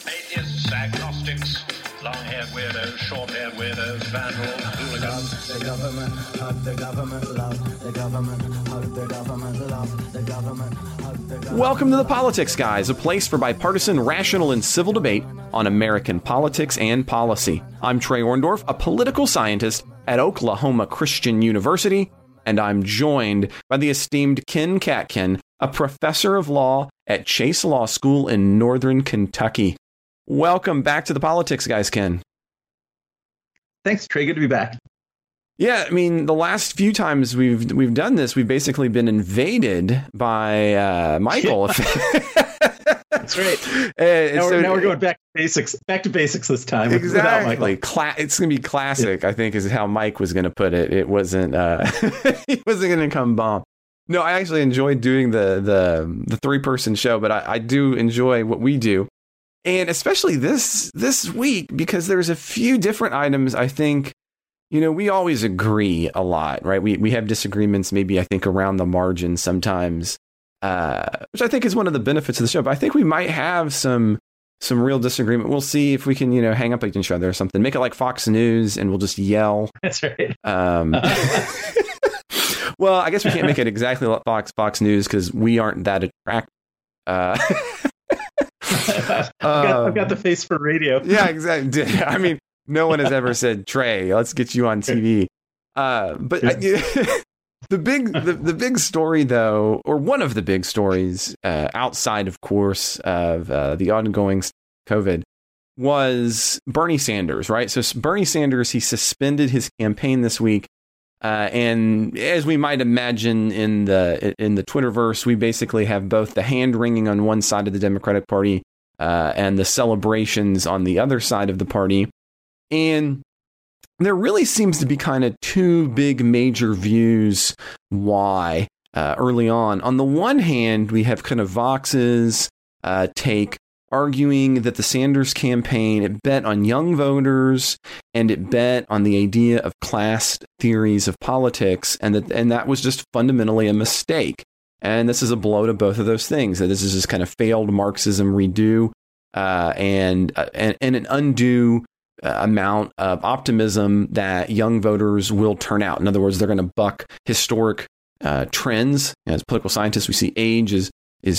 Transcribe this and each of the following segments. Atheists, agnostics, long-haired weirdos, short-haired weirdos, vandals, hooligans. Love the government, hug the government, love the government, hug the government, love the government, hug the government. Welcome to the Politics Guys, a place for bipartisan, rational, and civil debate on American politics and policy. I'm Trey Orndorff, a political scientist at Oklahoma Christian University, and I'm joined by the esteemed Ken Katkin, a professor of law at Chase Law School in Northern Kentucky. Welcome back to the Politics Guys, Ken. Thanks, Trey. Good to be back. Yeah, I mean, the last few times we've done this, we've basically been invaded by Michael. That's right. Now we're going back to basics. Back to basics this time. Exactly. It's going to be classic. Yeah. I think is how Mike was going to put it. It wasn't. He wasn't going to come bomb. No, I actually enjoyed doing the three-person show, but I do enjoy what we do, and especially this week because there's a few different items. I think, you know, we always agree a lot, right? We have disagreements, maybe I think around the margin sometimes. Which I think is one of the benefits of the show. But I think we might have some real disagreement. We'll see if we can, you know, hang up at each other or something. Make it like Fox News and we'll just yell. That's right. Well, I guess we can't make it exactly like Fox News because we aren't that attractive. I've got the face for radio. Yeah, exactly. I mean, no one has ever said, Trey, let's get you on TV. The big story, though, or one of the big stories outside, of course, of the ongoing COVID was Bernie Sanders. Right. So Bernie Sanders, he suspended his campaign this week. And as we might imagine in the Twitterverse, we basically have both the hand wringing on one side of the Democratic Party and the celebrations on the other side of the party. And there really seems to be kind of two big major views why early on. On the one hand, we have kind of Vox's take arguing that the Sanders campaign, it bet on young voters and it bet on the idea of class theories of politics. And that was just fundamentally a mistake. And this is a blow to both of those things. That this is just kind of failed Marxism redo and an undue amount of optimism that young voters will turn out. In other words, they're going to buck historic trends. As political scientists, we see age is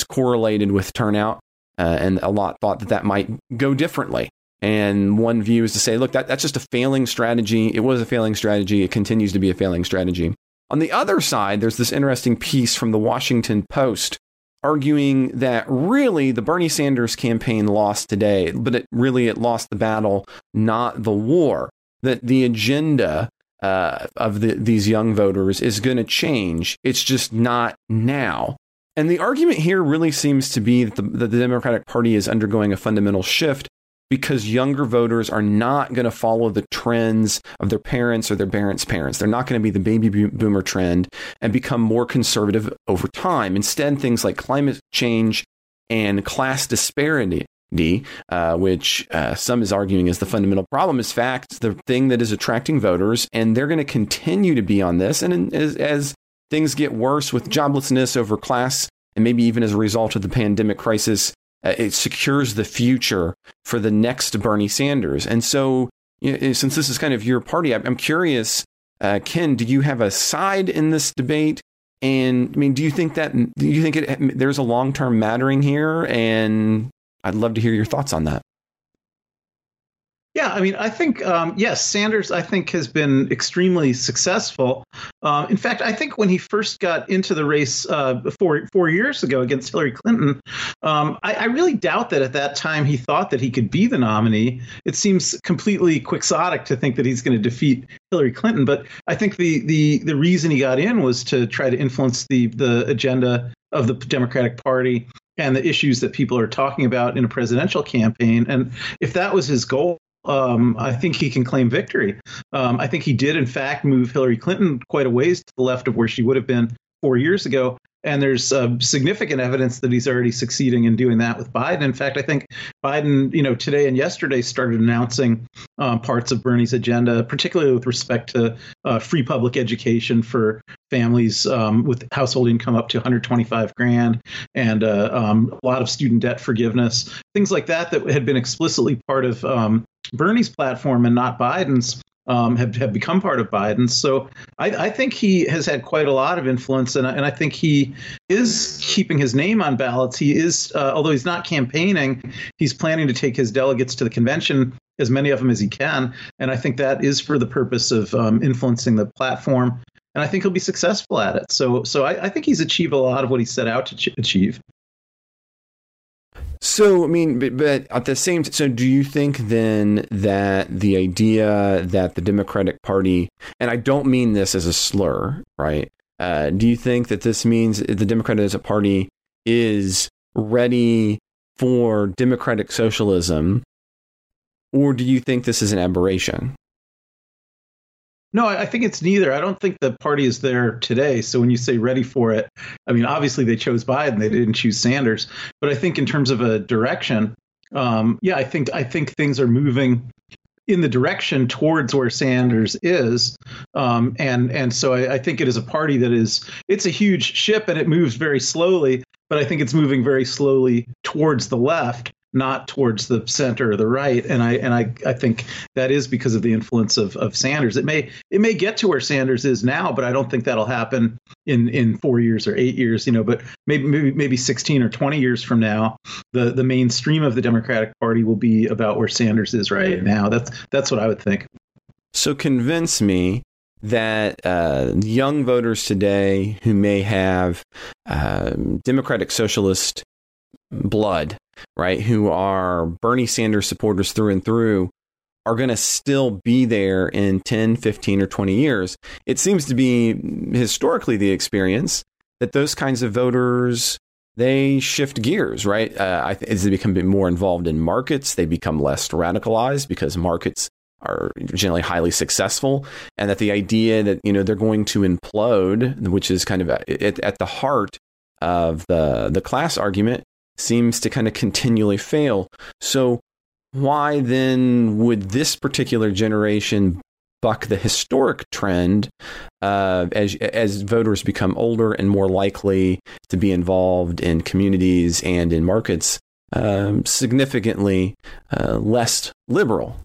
correlated with turnout, and a lot thought that might go differently. And one view is to say, look, that's just a failing strategy. It was a failing strategy. It continues to be a failing strategy. On the other side, there's this interesting piece from the Washington Post arguing that really the Bernie Sanders campaign lost today, but it lost the battle, not the war. That the agenda of these young voters is going to change. It's just not now. And the argument here really seems to be that the Democratic Party is undergoing a fundamental shift because younger voters are not going to follow the trends of their parents or their parents' parents. They're not going to be the baby boomer trend and become more conservative over time. Instead, things like climate change and class disparity, which some is arguing is the fundamental problem, is fact the thing that is attracting voters. And they're going to continue to be on this. And as things get worse with joblessness over class, and maybe even as a result of the pandemic crisis, it secures the future for the next Bernie Sanders. And so, you know, since this is kind of your party, I'm curious, Ken, do you have a side in this debate? And I mean, do you think there's a long term mattering here? And I'd love to hear your thoughts on that. Yeah, I mean, I think, yes, Sanders, I think, has been extremely successful. In fact, I think when he first got into the race 4 years ago against Hillary Clinton, I really doubt that at that time he thought that he could be the nominee. It seems completely quixotic to think that he's going to defeat Hillary Clinton. But I think the reason he got in was to try to influence the agenda of the Democratic Party and the issues that people are talking about in a presidential campaign. And if that was his goal, I think he can claim victory. I think he did, in fact, move Hillary Clinton quite a ways to the left of where she would have been 4 years ago. And there's significant evidence that he's already succeeding in doing that with Biden. In fact, I think Biden, today and yesterday started announcing parts of Bernie's agenda, particularly with respect to free public education for families with household income up to $125,000 and a lot of student debt forgiveness, things like that that had been explicitly part of Bernie's platform and not Biden's. Have become part of Biden. So I think he has had quite a lot of influence, and I think he is keeping his name on ballots. He is, although he's not campaigning, he's planning to take his delegates to the convention, as many of them as he can. And I think that is for the purpose of influencing the platform. And I think he'll be successful at it. So I think he's achieved a lot of what he set out to achieve. So, I mean, but at the same time, so do you think then that the idea that the Democratic Party, and I don't mean this as a slur, right? Do you think that this means the Democratic Party is ready for democratic socialism, or do you think this is an aberration? No, I think it's neither. I don't think the party is there today. So when you say ready for it, I mean, obviously they chose Biden. They didn't choose Sanders. But I think in terms of a direction, I think things are moving in the direction towards where Sanders is. And so I think it is a party that is, it's a huge ship and it moves very slowly. But I think it's moving very slowly towards the left, not towards the center or the right. And I think that is because of the influence of Sanders. It may get to where Sanders is now, but I don't think that'll happen in 4 years or 8 years, but maybe 16 or 20 years from now, the mainstream of the Democratic Party will be about where Sanders is right now. That's what I would think. So convince me that young voters today who may have democratic socialist blood, right, who are Bernie Sanders supporters through and through, are going to still be there in 10, 15 or 20 years. It seems to be historically the experience that those kinds of voters, they shift gears, right? As they become more involved in markets, they become less radicalized because markets are generally highly successful, and that the idea that, they're going to implode, which is kind of at the heart of the class argument, seems to kind of continually fail. So why then would this particular generation buck the historic trend as voters become older and more likely to be involved in communities and in markets significantly less liberal?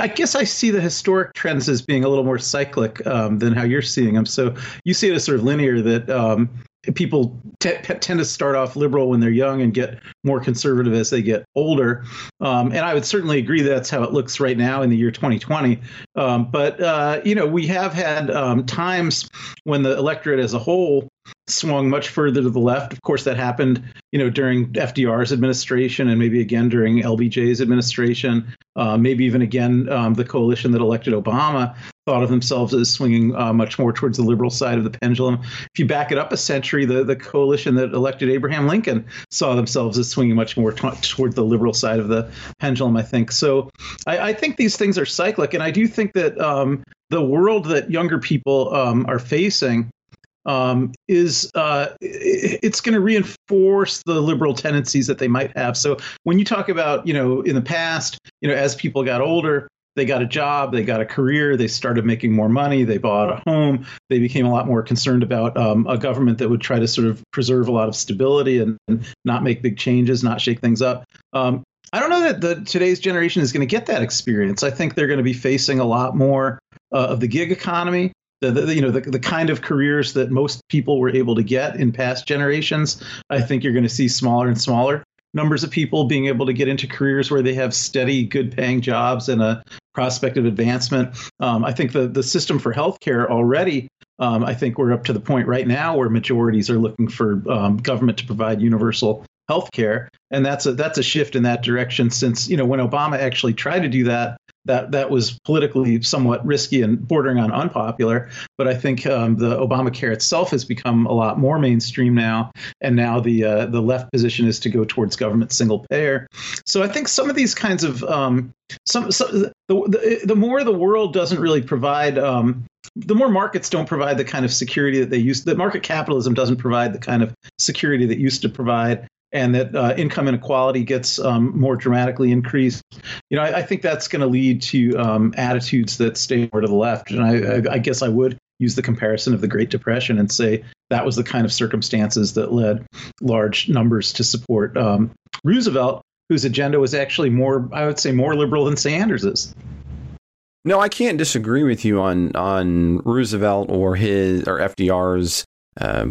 I guess I see the historic trends as being a little more cyclic than how you're seeing them. So you see it as sort of linear, that people tend to start off liberal when they're young and get more conservative as they get older. And I would certainly agree that's how it looks right now in the year 2020. But we have had times when the electorate as a whole swung much further to the left. Of course, that happened, during FDR's administration and maybe again during LBJ's administration, maybe even again the coalition that elected Obama thought of themselves as swinging much more towards the liberal side of the pendulum. If you back it up a century, the coalition that elected Abraham Lincoln saw themselves as swinging much more toward the liberal side of the pendulum, I think. So I think these things are cyclic. And I do think that the world that younger people are facing it's going to reinforce the liberal tendencies that they might have. So when you talk about, in the past, as people got older, they got a job, they got a career, they started making more money, they bought a home, they became a lot more concerned about a government that would try to sort of preserve a lot of stability and not make big changes, not shake things up. I don't know that today's generation is going to get that experience. I think they're going to be facing a lot more of the gig economy. The kind of careers that most people were able to get in past generations. I think you're going to see smaller and smaller numbers of people being able to get into careers where they have steady, good paying jobs and a prospect of advancement. I think the system for healthcare already, I think we're up to the point right now where majorities are looking for government to provide universal healthcare. And that's a shift in that direction since, when Obama actually tried to do that, that was politically somewhat risky and bordering on unpopular. But I think the Obamacare itself has become a lot more mainstream now. And now the left position is to go towards government single payer. So I think some of these kinds of the more the world doesn't really provide the more markets don't provide the kind of security that they used, that market capitalism doesn't provide the kind of security that used to provide, and that income inequality gets more dramatically increased. You know, I think that's going to lead to attitudes that stay more to the left. And I guess I would use the comparison of the Great Depression and say that was the kind of circumstances that led large numbers to support Roosevelt, whose agenda was actually more, I would say, more liberal than Sanders's. No, I can't disagree with you on Roosevelt or his or FDR's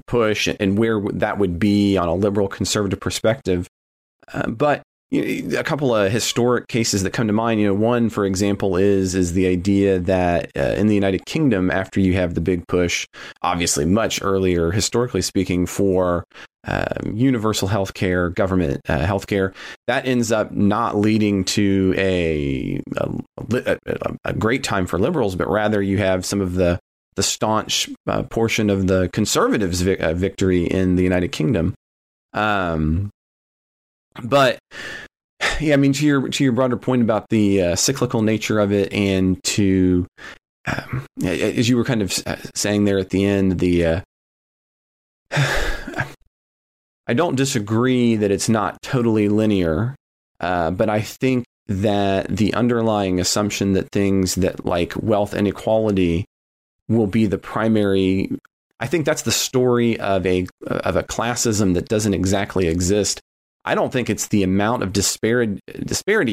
push and where that would be on a liberal conservative perspective. But you know, a couple of historic cases that come to mind, you know, one, for example, is the idea that in the United Kingdom, after you have the big push, obviously much earlier, historically speaking, for universal health care, government health care, that ends up not leading to a great time for liberals, but rather you have some of the staunch portion of the conservatives' victory in the United Kingdom. But yeah, I mean, to your broader point about the cyclical nature of it, and to as you were kind of saying there at the end, the I don't disagree that it's not totally linear, but I think that the underlying assumption that things that like wealth inequality will be the primary, I think that's the story of a classism that doesn't exactly exist. I don't think it's the amount of disparity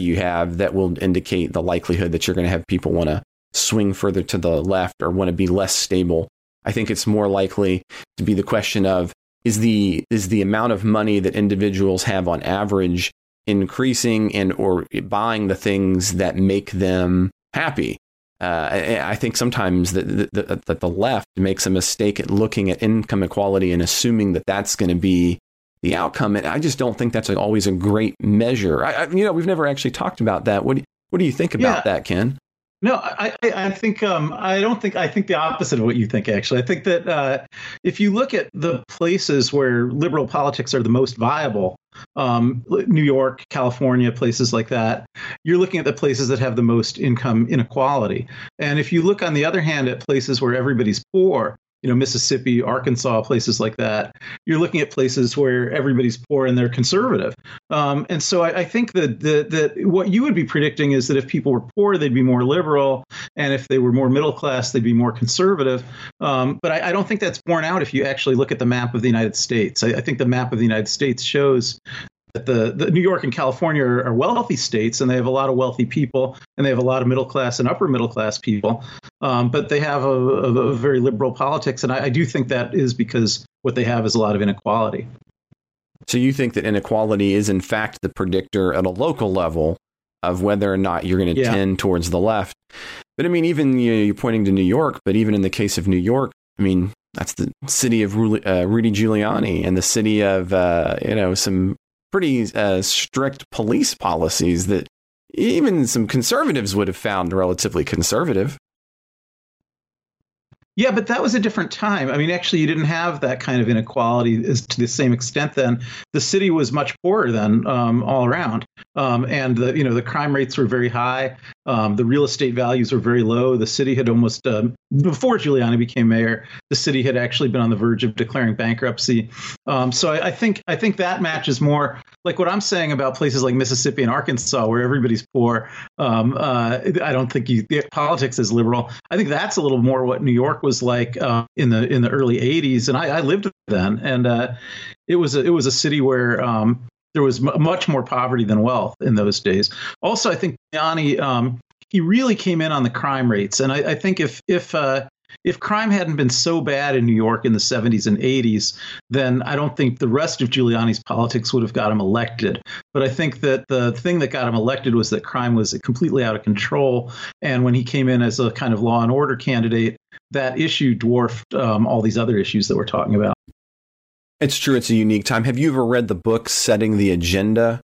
you have that will indicate the likelihood that you're going to have people want to swing further to the left or want to be less stable. I think it's more likely to be the question of, is the amount of money that individuals have on average increasing and or buying the things that make them happy? I think sometimes that the left makes a mistake at looking at income equality and assuming that that's going to be the outcome. And I just don't think that's always a great measure. You know, we've never actually talked about that. What do you think about that, Ken? No, I think I don't think I think the opposite of what you think, actually. I think that if you look at the places where liberal politics are the most viable, New York, California, places like that, you're looking at the places that have the most income inequality. And if you look, on the other hand, at places where everybody's poor, you know, Mississippi, Arkansas, places like that, you're looking at places where everybody's poor and they're conservative. And so I think that what you would be predicting is that if people were poor, they'd be more liberal. And if they were more middle class, they'd be more conservative. But I don't think that's borne out if you actually look at the map of the United States. I think the map of the United States shows that the New York and California are wealthy states, and they have a lot of wealthy people, and they have a lot of middle class and upper middle class people. But they have a very liberal politics. And I do think that is because what they have is a lot of inequality. So you think that inequality is, in fact, the predictor at a local level of whether or not you're going to tend towards the left. But I mean, even you're pointing to New York, but even in the case of New York, I mean, that's the city of Rudy Giuliani and the city of, you know, some pretty strict police policies that even some conservatives would have found relatively conservative. Yeah, but that was a different time. I mean, actually, you didn't have that kind of inequality as to the same extent then. The city was much poorer then, all around. And the crime rates were very high. The real estate values were very low. The city had almost, before Giuliani became mayor, the city had actually been on the verge of declaring bankruptcy. So I think that matches more like what I'm saying about places like Mississippi and Arkansas, where everybody's poor. I don't think politics is liberal. I think that's a little more what New York was like in the early 80s. And I lived then, and it was a city where there was much more poverty than wealth in those days. Also, I think Giuliani, he really came in on the crime rates. And I think if crime hadn't been so bad in New York in the 70s and 80s, then I don't think the rest of Giuliani's politics would have got him elected. But I think that the thing that got him elected was that crime was completely out of control. And when he came in as a kind of law and order candidate, that issue dwarfed all these other issues that we're talking about. It's true. It's a unique time. Have you ever read the book Setting the Agenda?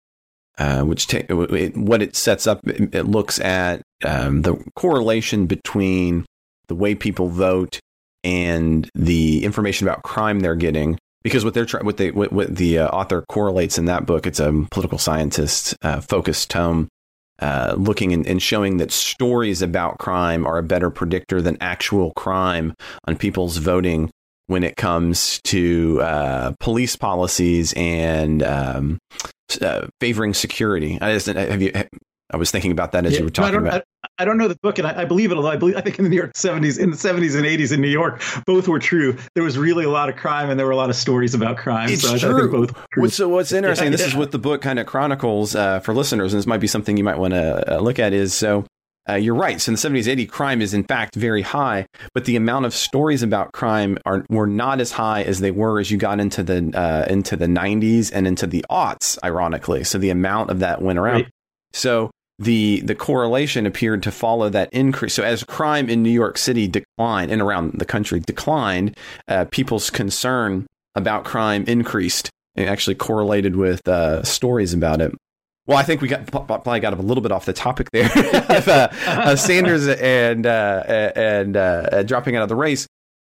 what it sets up, it looks at the correlation between the way people vote and the information about crime they're getting. Because what the author correlates in that book, it's a political scientist focused tome, looking and showing that stories about crime are a better predictor than actual crime on people's voting when it comes to police policies and favoring security. I was thinking about that as you were talking about. I don't know the book, and I believe it. Although I think in the New York 70s, in the 70s and 80s in New York, both were true. There was really a lot of crime, and there were a lot of stories about crime. It's so true. I think both were true. So what's interesting, this is what the book kind of chronicles for listeners, and this might be something you might want to look at. You're right. So in the 70s, 80s, crime is in fact very high, but the amount of stories about crime were not as high as they were as you got into the 90s and into the aughts, ironically. So the amount of that went around. Right. So the correlation appeared to follow that increase. So as crime in New York City declined and around the country declined, people's concern about crime increased and actually correlated with stories about it. Well, I think we probably got a little bit off the topic there of Sanders and dropping out of the race.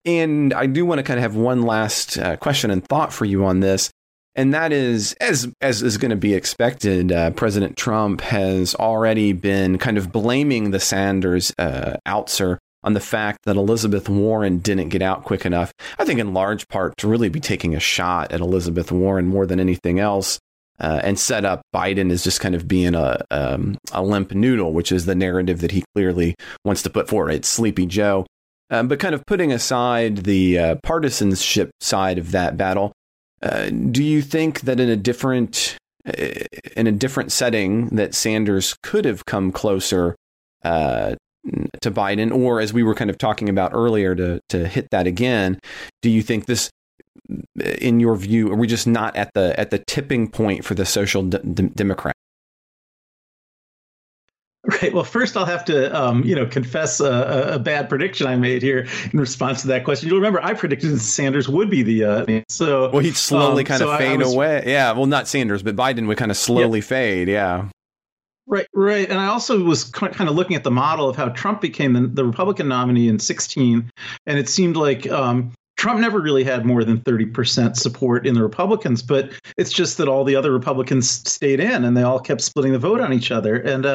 And I do want to kind of have one last question and thought for you on this. And that is, as is going to be expected, President Trump has already been kind of blaming the Sanders outser on the fact that Elizabeth Warren didn't get out quick enough. I think in large part to really be taking a shot at Elizabeth Warren more than anything else, and set up Biden as just kind of being a limp noodle, which is the narrative that he clearly wants to put forward. It's Sleepy Joe. But kind of putting aside the partisanship side of that battle, do you think that in a different setting that Sanders could have come closer to Biden, or as we were kind of talking about earlier, to hit that again? Do you think this, in your view, are we just not at the tipping point for the social democrat? Right. Well, first, I'll have to, confess a bad prediction I made here in response to that question. You'll remember I predicted that Sanders would be the so. Well, he'd slowly fade away. Yeah. Well, not Sanders, but Biden would kind of slowly fade. Yeah. Right. Right. And I also was kind of looking at the model of how Trump became the Republican nominee in 2016. And it seemed like Trump never really had more than 30% support in the Republicans, but it's just that all the other Republicans stayed in and they all kept splitting the vote on each other. And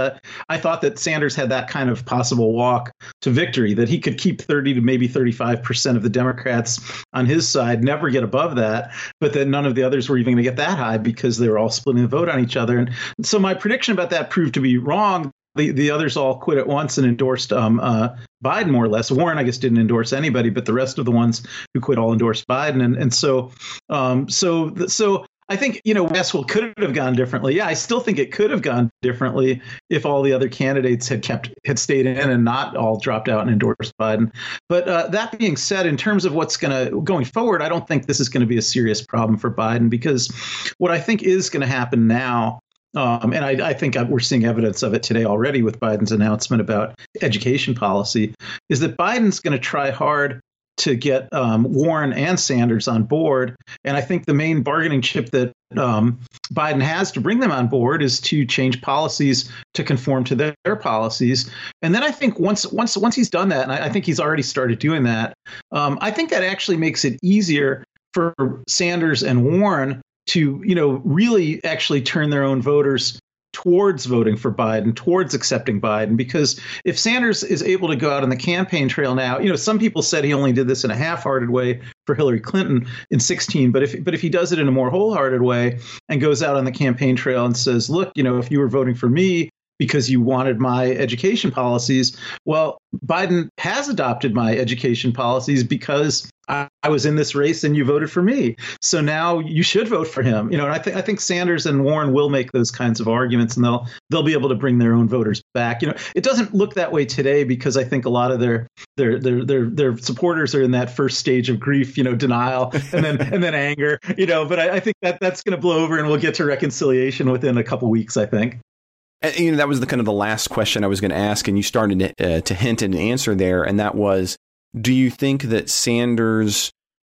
I thought that Sanders had that kind of possible walk to victory, that he could keep 30 to maybe 35% of the Democrats on his side, never get above that, but that none of the others were even going to get that high because they were all splitting the vote on each other. And so my prediction about that proved to be wrong. The others all quit at once and endorsed Biden, more or less. Warren, I guess, didn't endorse anybody, but the rest of the ones who quit all endorsed Biden. And so I think, yes, well, could it have gone differently? Yeah, I still think it could have gone differently if all the other candidates had stayed in and not all dropped out and endorsed Biden. But that being said, in terms of what's going forward, I don't think this is going to be a serious problem for Biden, because what I think is going to happen now, and I think we're seeing evidence of it today already with Biden's announcement about education policy, is that Biden's going to try hard to get Warren and Sanders on board. And I think the main bargaining chip that Biden has to bring them on board is to change policies to conform to their policies. And then I think once he's done that, and I think he's already started doing that, I think that actually makes it easier for Sanders and Warren to, really actually turn their own voters towards voting for Biden, towards accepting Biden. Because if Sanders is able to go out on the campaign trail now, some people said he only did this in a half-hearted way for Hillary Clinton in 2016. But if he does it in a more wholehearted way and goes out on the campaign trail and says, look, if you were voting for me because you wanted my education policies, well, Biden has adopted my education policies because I was in this race and you voted for me. So now you should vote for him. And I think Sanders and Warren will make those kinds of arguments, and they'll be able to bring their own voters back. It doesn't look that way today because I think a lot of their supporters are in that first stage of grief, denial and then anger, but I think that's going to blow over and we'll get to reconciliation within a couple weeks, I think. And, that was the kind of the last question I was going to ask, and you started to hint and answer there. And that was, do you think that Sanders'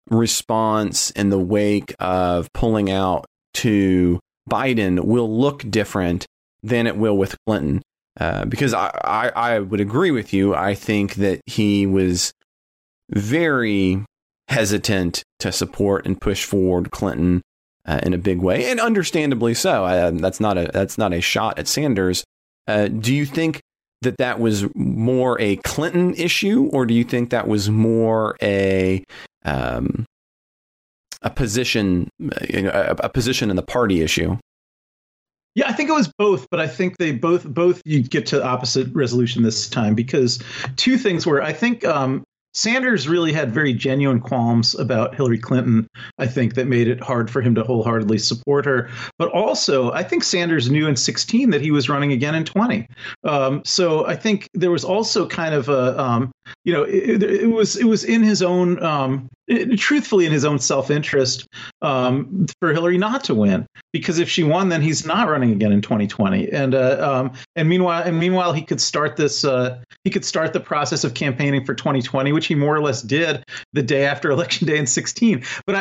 response in the wake of pulling out to Biden will look different than it will with Clinton. Because I would agree with you. I think that he was very hesitant to support and push forward Clinton in a big way, and understandably so. That's not a shot at Sanders. Do you think that was more a Clinton issue, or do you think that was more a position, you know, a position in the party issue? Yeah, I think it was both, but I think they both you get to opposite resolution this time, because two things were, I think Sanders really had very genuine qualms about Hillary Clinton, I think, that made it hard for him to wholeheartedly support her. But also, I think Sanders knew in 2016 that he was running again in 2020. So I think there was also kind of a, you know, it was in his own, truthfully, in his own self-interest for Hillary not to win, because if she won, then he's not running again in 2020. And meanwhile, he could start this. He could start the process of campaigning for 2020, which he more or less did the day after Election Day in 2016. But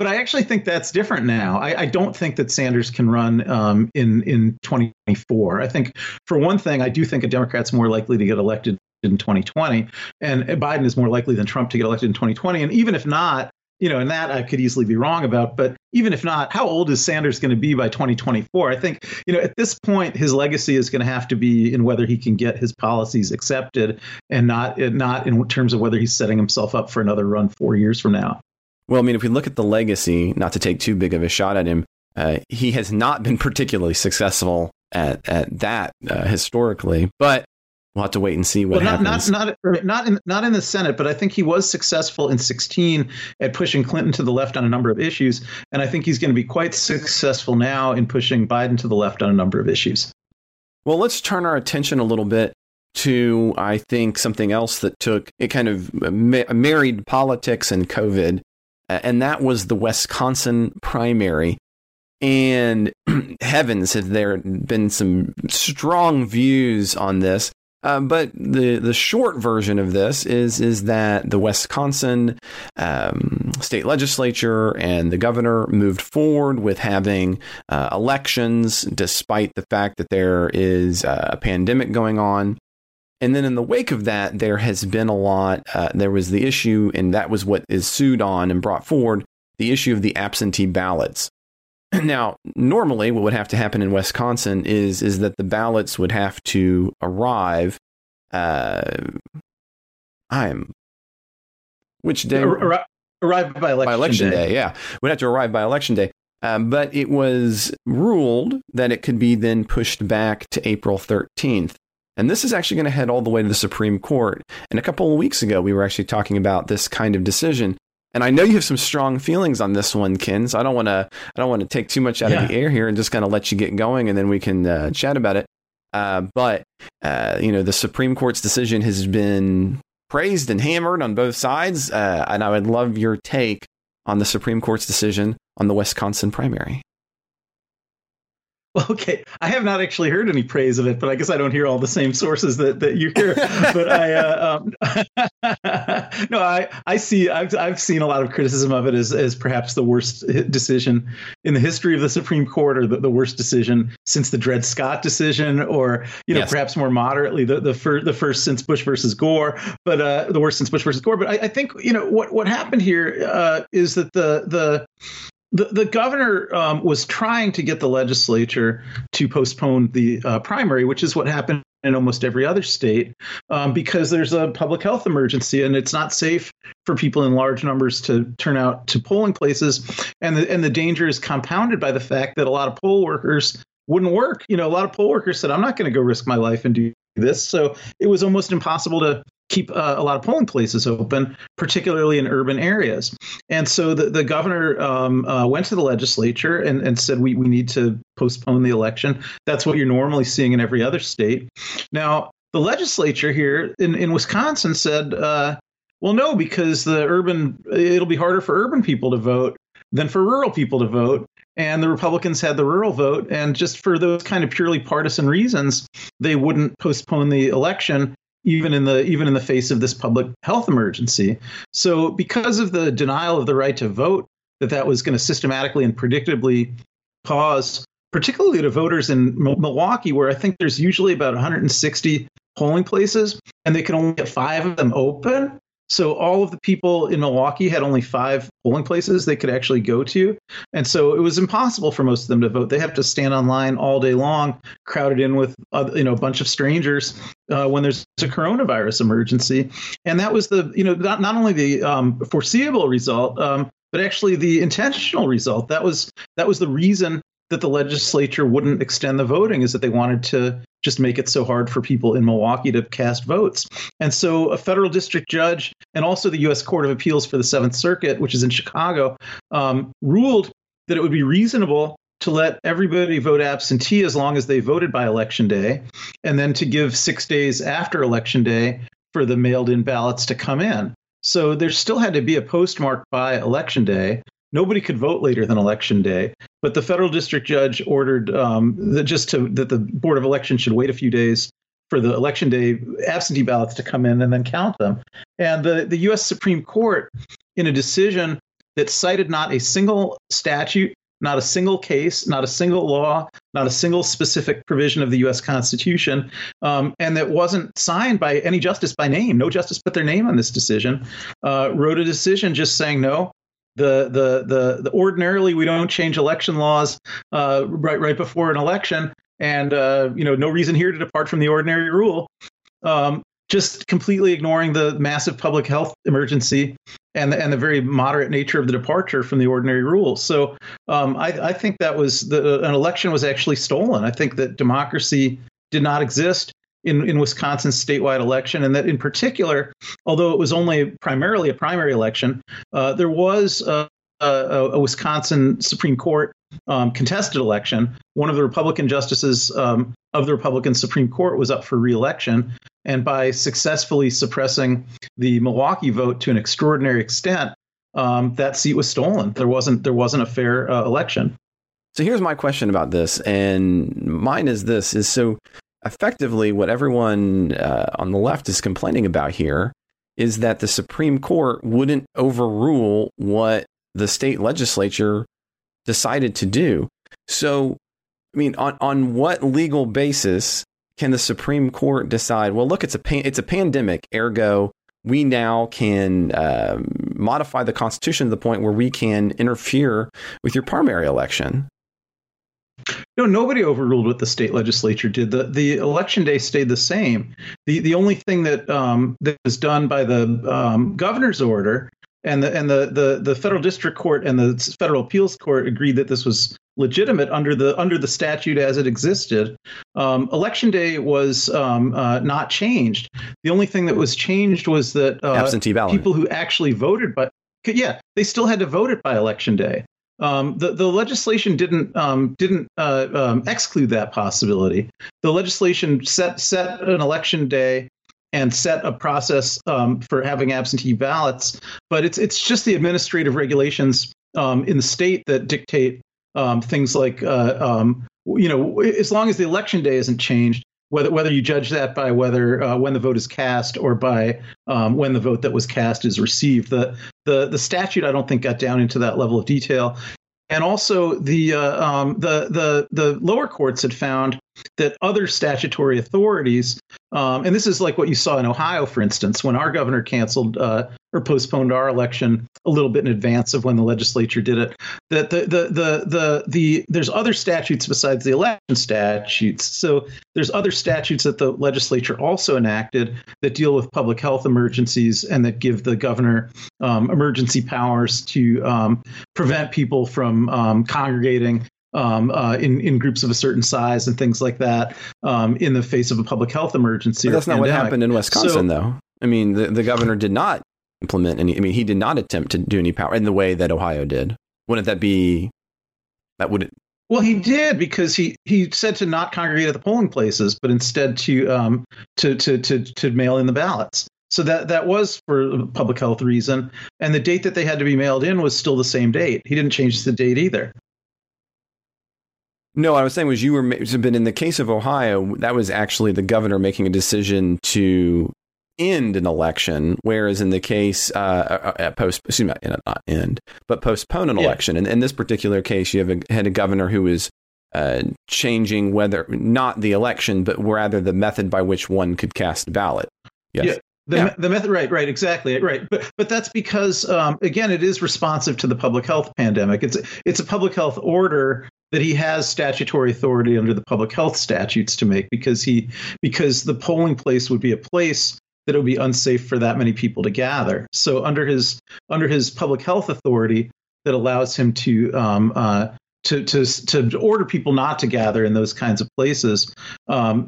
I actually think that's different now. I don't think that Sanders can run in 2024. I think, for one thing, I do think a Democrat's more likely to get elected in 2020, and Biden is more likely than Trump to get elected in 2020. And even if not, you know, and that I could easily be wrong about, but even if not, how old is Sanders going to be by 2024? I think, you know, at this point, his legacy is going to have to be in whether he can get his policies accepted, and not in terms of whether he's setting himself up for another run 4 years from now. Well, I mean, if we look at the legacy, not to take too big of a shot at him, he has not been particularly successful at that historically, but we'll have to wait and see what happens. Not in the Senate, but I think he was successful in 2016 at pushing Clinton to the left on a number of issues. And I think he's going to be quite successful now in pushing Biden to the left on a number of issues. Well, let's turn our attention a little bit to, I think, something else that took it kind of married politics and COVID. And that was the Wisconsin primary. And heavens, have there been some strong views on this. But the short version of this is that the Wisconsin state legislature and the governor moved forward with having elections, despite the fact that there is a pandemic going on. And then in the wake of that, there has been a lot. There was the issue, and that was what is sued on and brought forward, the issue of the absentee ballots. Now, normally what would have to happen in Wisconsin is that the ballots would have to arrive. Which day? Arrive by election day. Yeah, would have to arrive by election day. But it was ruled that it could be then pushed back to April 13th. And this is actually going to head all the way to the Supreme Court. And a couple of weeks ago, we were actually talking about this kind of decision. And I know you have some strong feelings on this one, Ken. So I don't want to take too much out of the air here, and just kind of let you get going, and then we can chat about it. But you know, the Supreme Court's decision has been praised and hammered on both sides, and I would love your take on the Supreme Court's decision on the Wisconsin primary. Okay, I have not actually heard any praise of it, but I guess I don't hear all the same sources that you hear. But I've seen a lot of criticism of it as perhaps the worst decision in the history of the Supreme Court, or the worst decision since the Dred Scott decision, or, you know, perhaps more moderately the first since Bush versus Gore, but the worst since Bush versus Gore. But I think, you know, what happened here is that the governor was trying to get the legislature to postpone the primary, which is what happened in almost every other state, because there's a public health emergency and it's not safe for people in large numbers to turn out to polling places. And the danger is compounded by the fact that a lot of poll workers wouldn't work. You know, a lot of poll workers said, I'm not going to go risk my life and do this. So it was almost impossible to keep a lot of polling places open, particularly in urban areas. And so the governor went to the legislature and said, we need to postpone the election. That's what you're normally seeing in every other state. Now, the legislature here in Wisconsin said, well, no, because it'll be harder for urban people to vote than for rural people to vote. And the Republicans had the rural vote. And just for those kind of purely partisan reasons, they wouldn't postpone the election, even in the face of this public health emergency. So because of the denial of the right to vote, that was going to systematically and predictably cause particularly to voters in Milwaukee, where I think there's usually about 160 polling places, and they can only get 5 of them open. So all of the people in Milwaukee had only 5 polling places they could actually go to. And so it was impossible for most of them to vote. They have to stand online all day long, crowded in with a bunch of strangers when there's a coronavirus emergency. And that was the, not only the foreseeable result, but actually the intentional result. That was the reason that the legislature wouldn't extend the voting, is that they wanted to just make it so hard for people in Milwaukee to cast votes. And so a federal district judge and also the U.S. Court of Appeals for the Seventh Circuit, which is in Chicago, ruled that it would be reasonable to let everybody vote absentee as long as they voted by Election Day, and then to give 6 days after Election Day for the mailed-in ballots to come in. So there still had to be a postmark by Election Day. Nobody could vote later than Election Day, but the federal district judge ordered that the Board of Elections should wait a few days for the Election Day absentee ballots to come in and then count them. And the U.S. Supreme Court, in a decision that cited not a single statute, not a single case, not a single law, not a single specific provision of the U.S. Constitution, and that wasn't signed by any justice by name, no justice put their name on this decision, wrote a decision just saying no. The ordinarily we don't change election laws right before an election, and no reason here to depart from the ordinary rule, just completely ignoring the massive public health emergency and the very moderate nature of the departure from the ordinary rule. So I think that was an election was actually stolen. I think that democracy did not exist in Wisconsin's statewide election, and that in particular, although it was only primarily a primary election, there was a Wisconsin Supreme Court contested election. One of the Republican justices of the Republican Supreme Court was up for re-election, and by successfully suppressing the Milwaukee vote to an extraordinary extent, that seat was stolen. There wasn't a fair election. So here's my question about this, and mine is this: is so. Effectively, what everyone on the left is complaining about here is that the Supreme Court wouldn't overrule what the state legislature decided to do. So, I mean, on what legal basis can the Supreme Court decide, well, look, it's a pandemic, ergo, we now can modify the Constitution to the point where we can interfere with your primary election? No, nobody overruled what the state legislature did. The election day stayed the same. The only thing that was done by the governor's order and the federal district court and the federal appeals court agreed that this was legitimate under the statute as it existed. Election day was not changed. The only thing that was changed was that absentee ballot. People who actually voted, they still had to vote it by election day. The legislation didn't exclude that possibility. The legislation set an election day and set a process for having absentee ballots, but it's just the administrative regulations in the state that dictate things like as long as the election day isn't changed, whether you judge that by whether when the vote is cast or by when the vote that was cast is received. The statute, I don't think, got down into that level of detail. And also the lower courts had found that other statutory authorities, and this is like what you saw in Ohio, for instance, when our governor canceled or postponed our election a little bit in advance of when the legislature did it, that there's other statutes besides the election statutes. So there's other statutes that the legislature also enacted that deal with public health emergencies and that give the governor emergency powers to prevent people from congregating in groups of a certain size and things like that in the face of a public health emergency. But that's not what happened in Wisconsin, though. I mean, the governor did not implement any. I mean, he did not attempt to do any power in the way that Ohio did. Wouldn't that be that would? Well, he did, because he said to not congregate at the polling places, but instead to mail in the ballots. So that was for a public health reason. And the date that they had to be mailed in was still the same date. He didn't change the date either. No, I was saying was you were, but in the case of Ohio, that was actually the governor making a decision to end an election, whereas in the case, postpone an election. And in this particular case, you had a governor who was changing whether not the election, but rather the method by which one could cast a ballot. Yes. Yeah. The method, right, exactly, right. But that's because, again, it is responsive to the public health pandemic. It's a public health order that he has statutory authority under the public health statutes to make, because the polling place would be a place that it would be unsafe for that many people to gather. So under his public health authority, that allows him to order people not to gather in those kinds of places.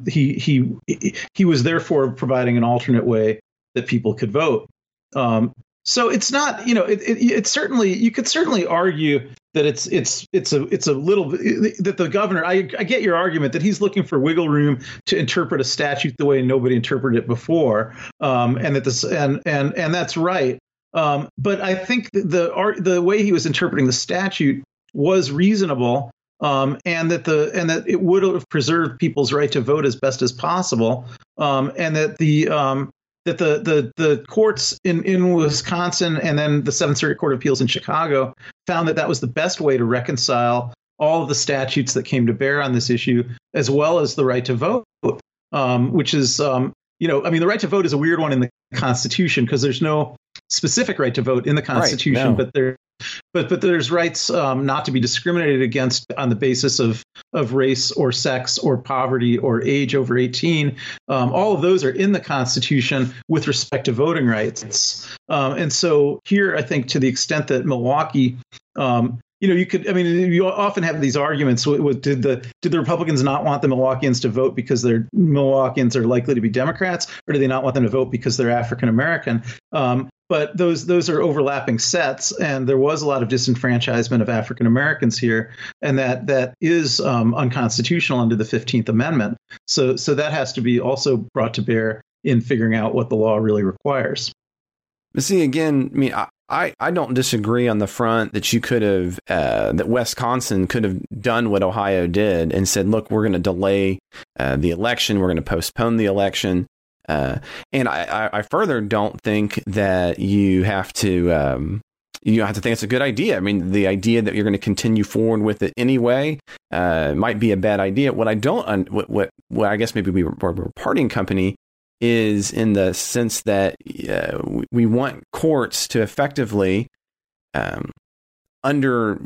He was therefore providing an alternate way that people could vote. So it's not, it's certainly, you could certainly argue that it's a little that the governor, I get your argument that he's looking for wiggle room to interpret a statute the way nobody interpreted it before, and that's right. But I think the way he was interpreting the statute was reasonable, and that it would have preserved people's right to vote as best as possible, and that the courts in Wisconsin and then the Seventh Circuit Court of Appeals in Chicago found that was the best way to reconcile all of the statutes that came to bear on this issue, as well as the right to vote, which is, the right to vote is a weird one in the Constitution because there's no specific right to vote in the Constitution, right, no. But there's rights not to be discriminated against on the basis of race or sex or poverty or age over 18. All of those are in the Constitution with respect to voting rights. And so here, I think to the extent that Milwaukee, you often have these arguments with did the Republicans not want the Milwaukeeans to vote because their Milwaukeeans are likely to be Democrats, or do they not want them to vote because they're African American? But those are overlapping sets, and there was a lot of disenfranchisement of African Americans here, and that is unconstitutional under the 15th Amendment. So that has to be also brought to bear in figuring out what the law really requires. But see, again, I don't disagree on the front that you could have that Wisconsin could have done what Ohio did and said, look, we're going to delay the election. We're going to postpone the election. And I further don't think that you have to think it's a good idea. I mean, the idea that you're going to continue forward with it anyway might be a bad idea. What I don't what I guess maybe we're a parting company is in the sense that we want courts to effectively under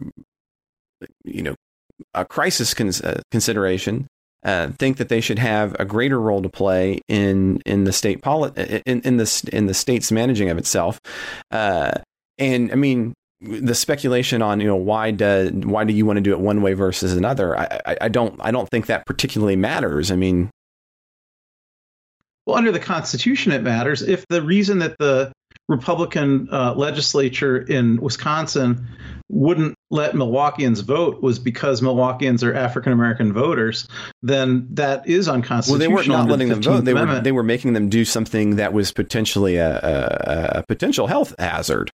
a crisis consideration. Think that they should have a greater role to play in the state in the state's managing of itself, and I mean the speculation on why do you want to do it one way versus another? I don't think that particularly matters. I mean, well, under the Constitution it matters if the reason that the Republican legislature in Wisconsin wouldn't let Milwaukeeans vote was because Milwaukeeans are African American voters, then that is unconstitutional. Well, they weren't not letting them vote. They were making them do something that was potentially a potential health hazard.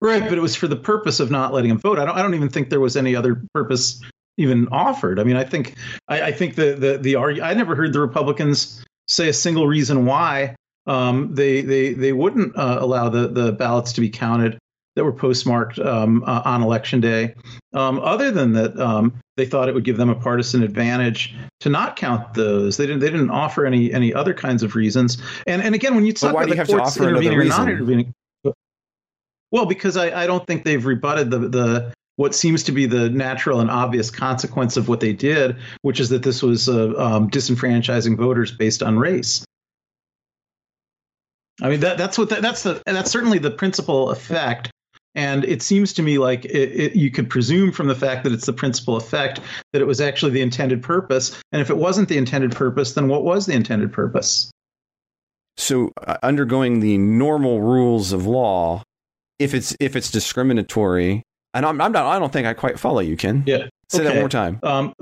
Right, but it was for the purpose of not letting them vote. I don't even think there was any other purpose even offered. I mean, I think I never heard the Republicans say a single reason why they wouldn't allow the ballots to be counted that were postmarked on Election Day, other than that they thought it would give them a partisan advantage to not count those. They didn't offer any other kinds of reasons. And again, when you talk about the courts intervening or not intervening, well, because I don't think they've rebutted the what seems to be the natural and obvious consequence of what they did, which is that this was disenfranchising voters based on race. I mean, that's certainly the principal effect. And it seems to me like you could presume from the fact that it's the principal effect that it was actually the intended purpose. And if it wasn't the intended purpose, then what was the intended purpose? So undergoing the normal rules of law, if it's discriminatory, and I don't think I quite follow you, Ken. Yeah. Say that one more time.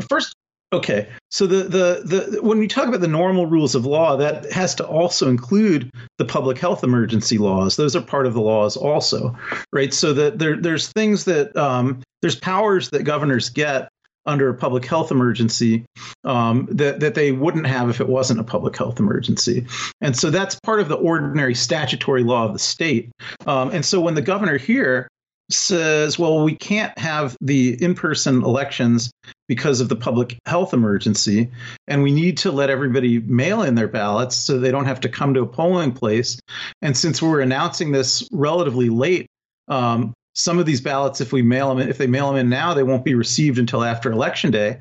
First. OK, so the when we talk about the normal rules of law, that has to also include the public health emergency laws. Those are part of the laws also. Right. So that there's things that there's powers that governors get under a public health emergency that they wouldn't have if it wasn't a public health emergency. And so that's part of the ordinary statutory law of the state. And so when the governor here says, well, we can't have the in-person elections because of the public health emergency, and we need to let everybody mail in their ballots so they don't have to come to a polling place. And since we're announcing this relatively late, some of these ballots, if they mail them in now, they won't be received until after Election Day.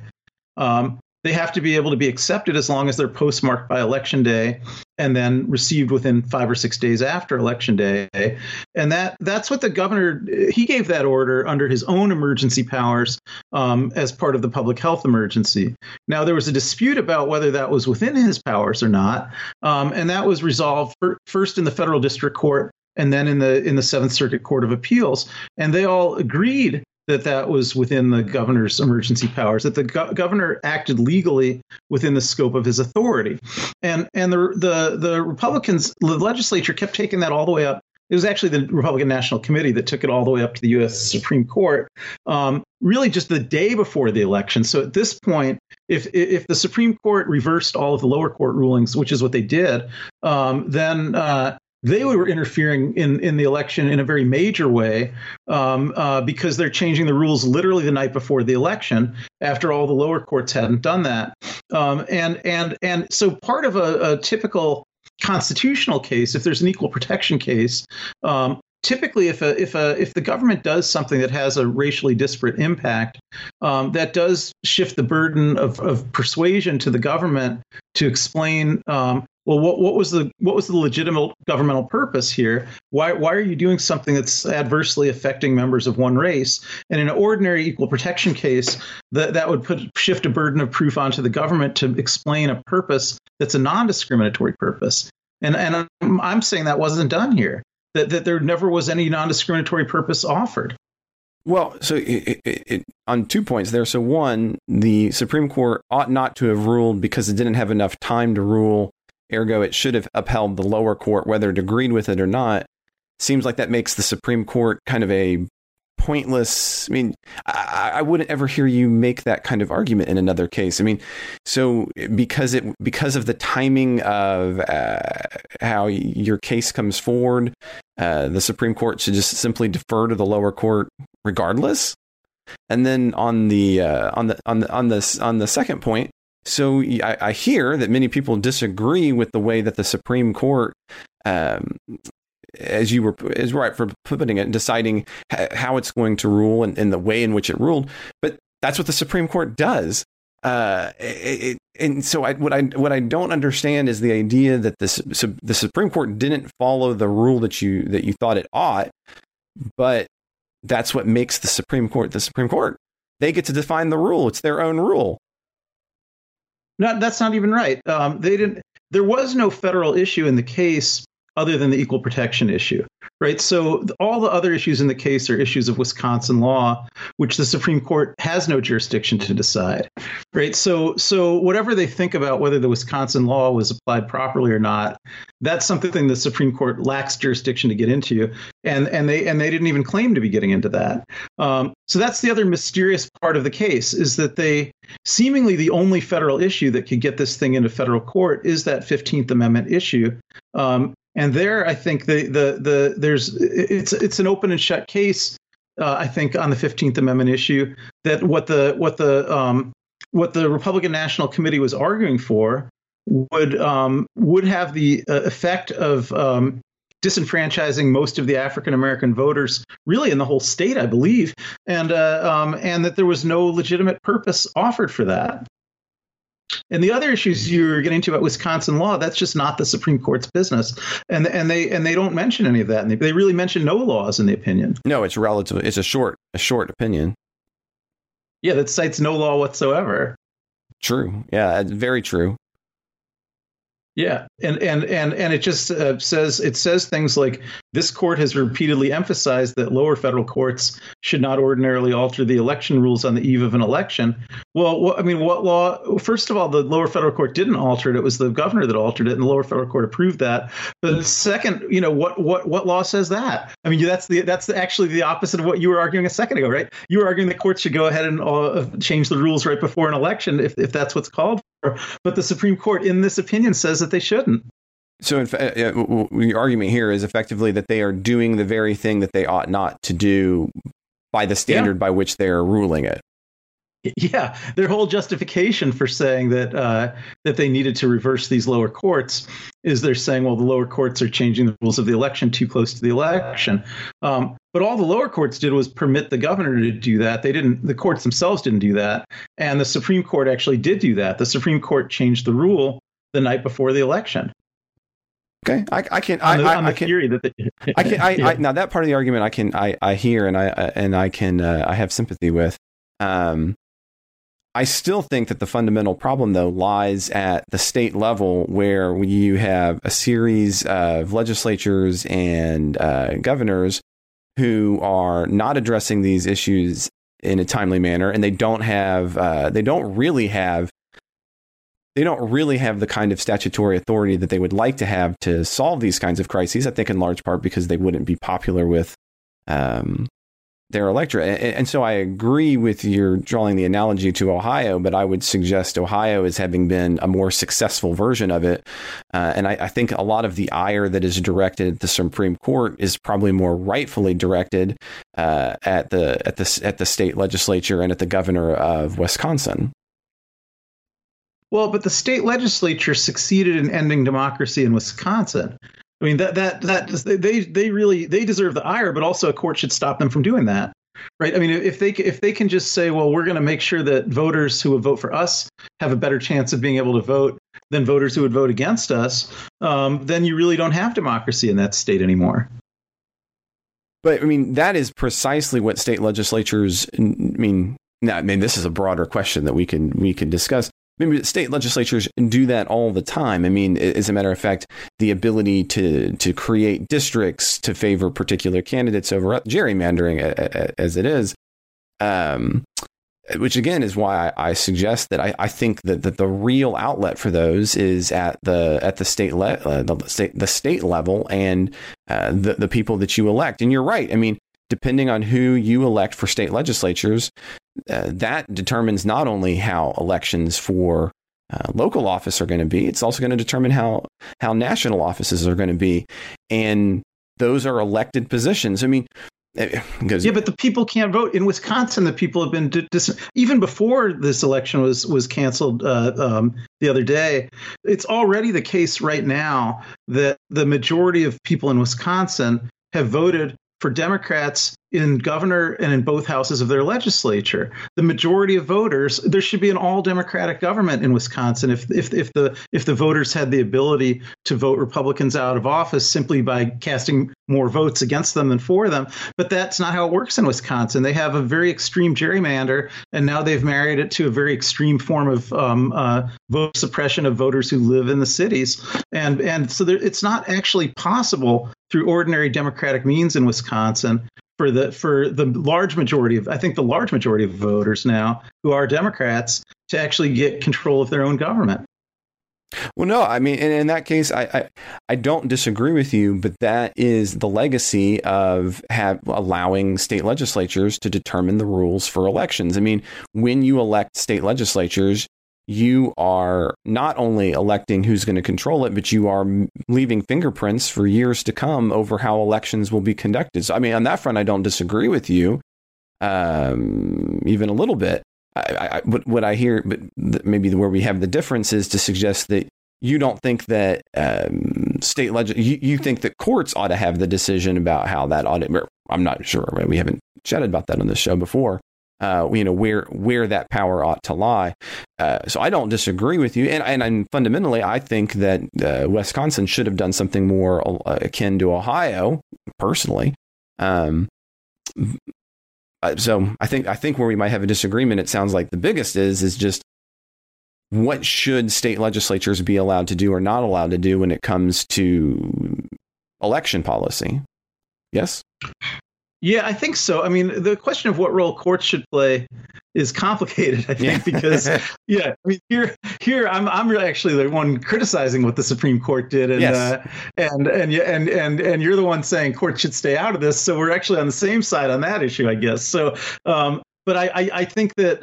They have to be able to be accepted as long as they're postmarked by Election Day and then received within 5 or 6 days after Election Day. And that's what the governor, he gave that order under his own emergency powers as part of the public health emergency. Now, there was a dispute about whether that was within his powers or not. And that was resolved first in the federal district court and then in the Seventh Circuit Court of Appeals. And they all agreed that was within the governor's emergency powers, that the governor acted legally within the scope of his authority. And the Republicans, the legislature kept taking that all the way up. It was actually the Republican National Committee that took it all the way up to the U.S. Supreme Court, really just the day before the election. So at this point, if the Supreme Court reversed all of the lower court rulings, which is what they did, then they were interfering in the election in a very major way because they're changing the rules literally the night before the election, after all the lower courts hadn't done that. And so part of a typical constitutional case, if there's an equal protection case, typically, if the government does something that has a racially disparate impact, that does shift the burden of persuasion to the government to explain, well, what was the legitimate governmental purpose here? Why are you doing something that's adversely affecting members of one race? And in an ordinary equal protection case, that would shift a burden of proof onto the government to explain a purpose that's a non-discriminatory purpose. And I'm saying that wasn't done here. That there never was any non-discriminatory purpose offered. Well, so on 2 points there. So one, the Supreme Court ought not to have ruled because it didn't have enough time to rule. Ergo, it should have upheld the lower court, whether it agreed with it or not. Seems like that makes the Supreme Court kind of a pointless. I mean, I wouldn't ever hear you make that kind of argument in another case. I mean, so because of the timing of how your case comes forward, the Supreme Court should just simply defer to the lower court regardless. And then on the second point, so I hear that many people disagree with the way that the Supreme Court, as right for putting it, deciding how it's going to rule and the way in which it ruled. But that's what the Supreme Court does. And so what I don't understand is the idea that the Supreme Court didn't follow the rule that you thought it ought. But that's what makes the Supreme Court the Supreme Court. They get to define the rule. It's their own rule. No, that's not even right. They didn't. There was no federal issue in the case other than the equal protection issue, right? So all the other issues in the case are issues of Wisconsin law, which the Supreme Court has no jurisdiction to decide, right? So whatever they think about whether the Wisconsin law was applied properly or not, that's something the Supreme Court lacks jurisdiction to get into, and they didn't even claim to be getting into that. So that's the other mysterious part of the case, is that they seemingly the only federal issue that could get this thing into federal court is that 15th Amendment issue. And there, I think it's an open and shut case. I think on the 15th Amendment issue, that what the Republican National Committee was arguing for would have the effect of disenfranchising most of the African American voters, really in the whole state, I believe, and that there was no legitimate purpose offered for that. And the other issues you were getting to about Wisconsin law, that's just not the Supreme Court's business. And they don't mention any of that. And they really mention no laws in the opinion. No, it's relative. It's a short opinion. Yeah, that cites no law whatsoever. True. Yeah, very true. Yeah. And it just says things like, this court has repeatedly emphasized that lower federal courts should not ordinarily alter the election rules on the eve of an election. Well, I mean, what law? First of all, the lower federal court didn't alter it. It was the governor that altered it, and the lower federal court approved that. But second, you know, what law says that? I mean, that's actually the opposite of what you were arguing a second ago, right? You were arguing the courts should go ahead and change the rules right before an election if that's what's called for. But the Supreme Court in this opinion says that they shouldn't. So in fact, the argument here is effectively that they are doing the very thing that they ought not to do by the standard by which they are ruling it. Yeah, their whole justification for saying that that they needed to reverse these lower courts is they're saying, well, the lower courts are changing the rules of the election too close to the election. But all the lower courts did was permit the governor to do that. They didn't. The courts themselves didn't do that. And the Supreme Court actually did do that. The Supreme Court changed the rule the night before the election. Okay, I can. Now that part of the argument I hear and I have sympathy with. I still think that the fundamental problem, though, lies at the state level, where you have a series of legislatures and governors who are not addressing these issues in a timely manner, and they don't really have the kind of statutory authority that they would like to have to solve these kinds of crises. I think in large part because they wouldn't be popular with their electorate. And so I agree with your drawing the analogy to Ohio, but I would suggest Ohio as having been a more successful version of it. And I think a lot of the ire that is directed at the Supreme Court is probably more rightfully directed at the state legislature and at the governor of Wisconsin. Well, but the state legislature succeeded in ending democracy in Wisconsin. I mean, they really deserve the ire, but also a court should stop them from doing that, right? I mean, if they can just say, well, we're going to make sure that voters who would vote for us have a better chance of being able to vote than voters who would vote against us, then you really don't have democracy in that state anymore. But I mean, that is precisely what state legislatures mean. Now, I mean, this is a broader question that we can discuss. Maybe state legislatures do that all the time. I mean, as a matter of fact, the ability to create districts to favor particular candidates over gerrymandering as it is, which, again, is why I suggest that I think that the real outlet for those is at the state level and the people that you elect. And you're right. I mean, depending on who you elect for state legislatures, that determines not only how elections for local office are going to be, it's also going to determine how national offices are going to be. And those are elected positions. I mean, but the people can't vote in Wisconsin. The people have been even before this election was canceled the other day. It's already the case right now that the majority of people in Wisconsin have voted for Democrats in governor and in both houses of their legislature. The majority of voters, there should be an all Democratic government in Wisconsin if the voters had the ability to vote Republicans out of office simply by casting more votes against them than for them. But that's not how it works in Wisconsin. They have a very extreme gerrymander, and now they've married it to a very extreme form of vote suppression of voters who live in the cities. And so it's not actually possible through ordinary democratic means in Wisconsin for the large majority of, I think the large majority of voters now who are Democrats, to actually get control of their own government. Well, no, I mean, in that case, I don't disagree with you, but that is the legacy of allowing state legislatures to determine the rules for elections. I mean, when you elect state legislatures, you are not only electing who's going to control it, but you are leaving fingerprints for years to come over how elections will be conducted. So, I mean, on that front, I don't disagree with you even a little bit. What I hear, but maybe where we have the difference is to suggest that you don't think that you think that courts ought to have the decision about how that ought to. I'm not sure. We haven't chatted about that on this show before. Where that power ought to lie. So I don't disagree with you. And fundamentally, I think that Wisconsin should have done something more akin to Ohio, personally. So I think where we might have a disagreement, it sounds like the biggest is just what should state legislatures be allowed to do or not allowed to do when it comes to election policy. Yes. Yeah, I think so. I mean, the question of what role courts should play is complicated, I think, because I mean, here I'm actually the one criticizing what the Supreme Court did, and yes. and you're the one saying courts should stay out of this. So we're actually on the same side on that issue, I guess. So, but I think that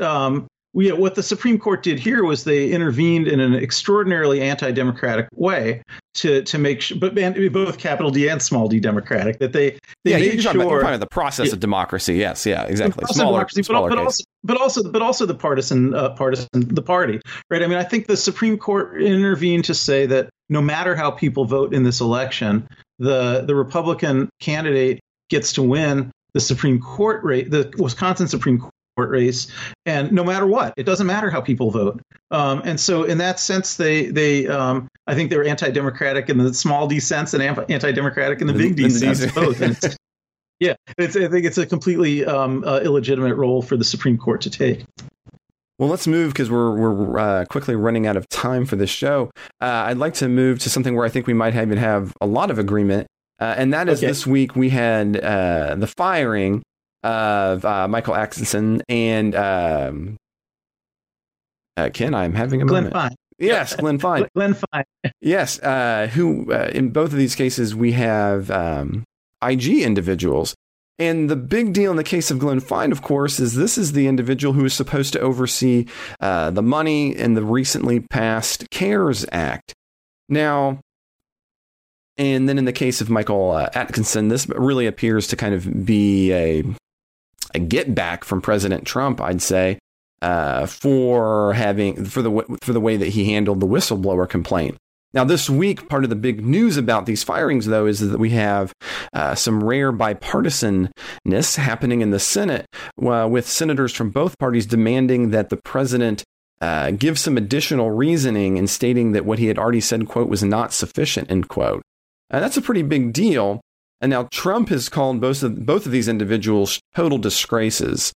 what the Supreme Court did here was they intervened in an extraordinarily anti-democratic way to make sure, but both capital D and small d democratic, that they made sure about the process of democracy. Yes, yeah, exactly. But also the partisan party, right? I mean, I think the Supreme Court intervened to say that no matter how people vote in this election, the Republican candidate gets to win the Supreme Court race, the Wisconsin Supreme Court race, and no matter what, it doesn't matter how people vote. And so, in that sense, I think they were anti-democratic in the small d sense and anti-democratic in the big d sense, both. And I think it's a completely illegitimate role for the Supreme Court to take. Well, let's move, because we're quickly running out of time for this show. I'd like to move to something where I think we might even have a lot of agreement, and that is this week we had the firing of Michael Atkinson and Ken. I'm having a moment. Glenn Fine. Yes, Glenn Fine. Glenn Fine. Yes, who in both of these cases we have IG individuals. And the big deal in the case of Glenn Fine, of course, is this is the individual who is supposed to oversee the money in the recently passed CARES Act. Now, and then in the case of Michael Atkinson, this really appears to kind of be a get back from President Trump, I'd say, for the way that he handled the whistleblower complaint. Now, this week, part of the big news about these firings, though, is that we have some rare bipartisanness happening in the Senate, with senators from both parties demanding that the president give some additional reasoning and stating that what he had already said, quote, was not sufficient, end quote. And that's a pretty big deal. And now Trump has called both of these individuals total disgraces.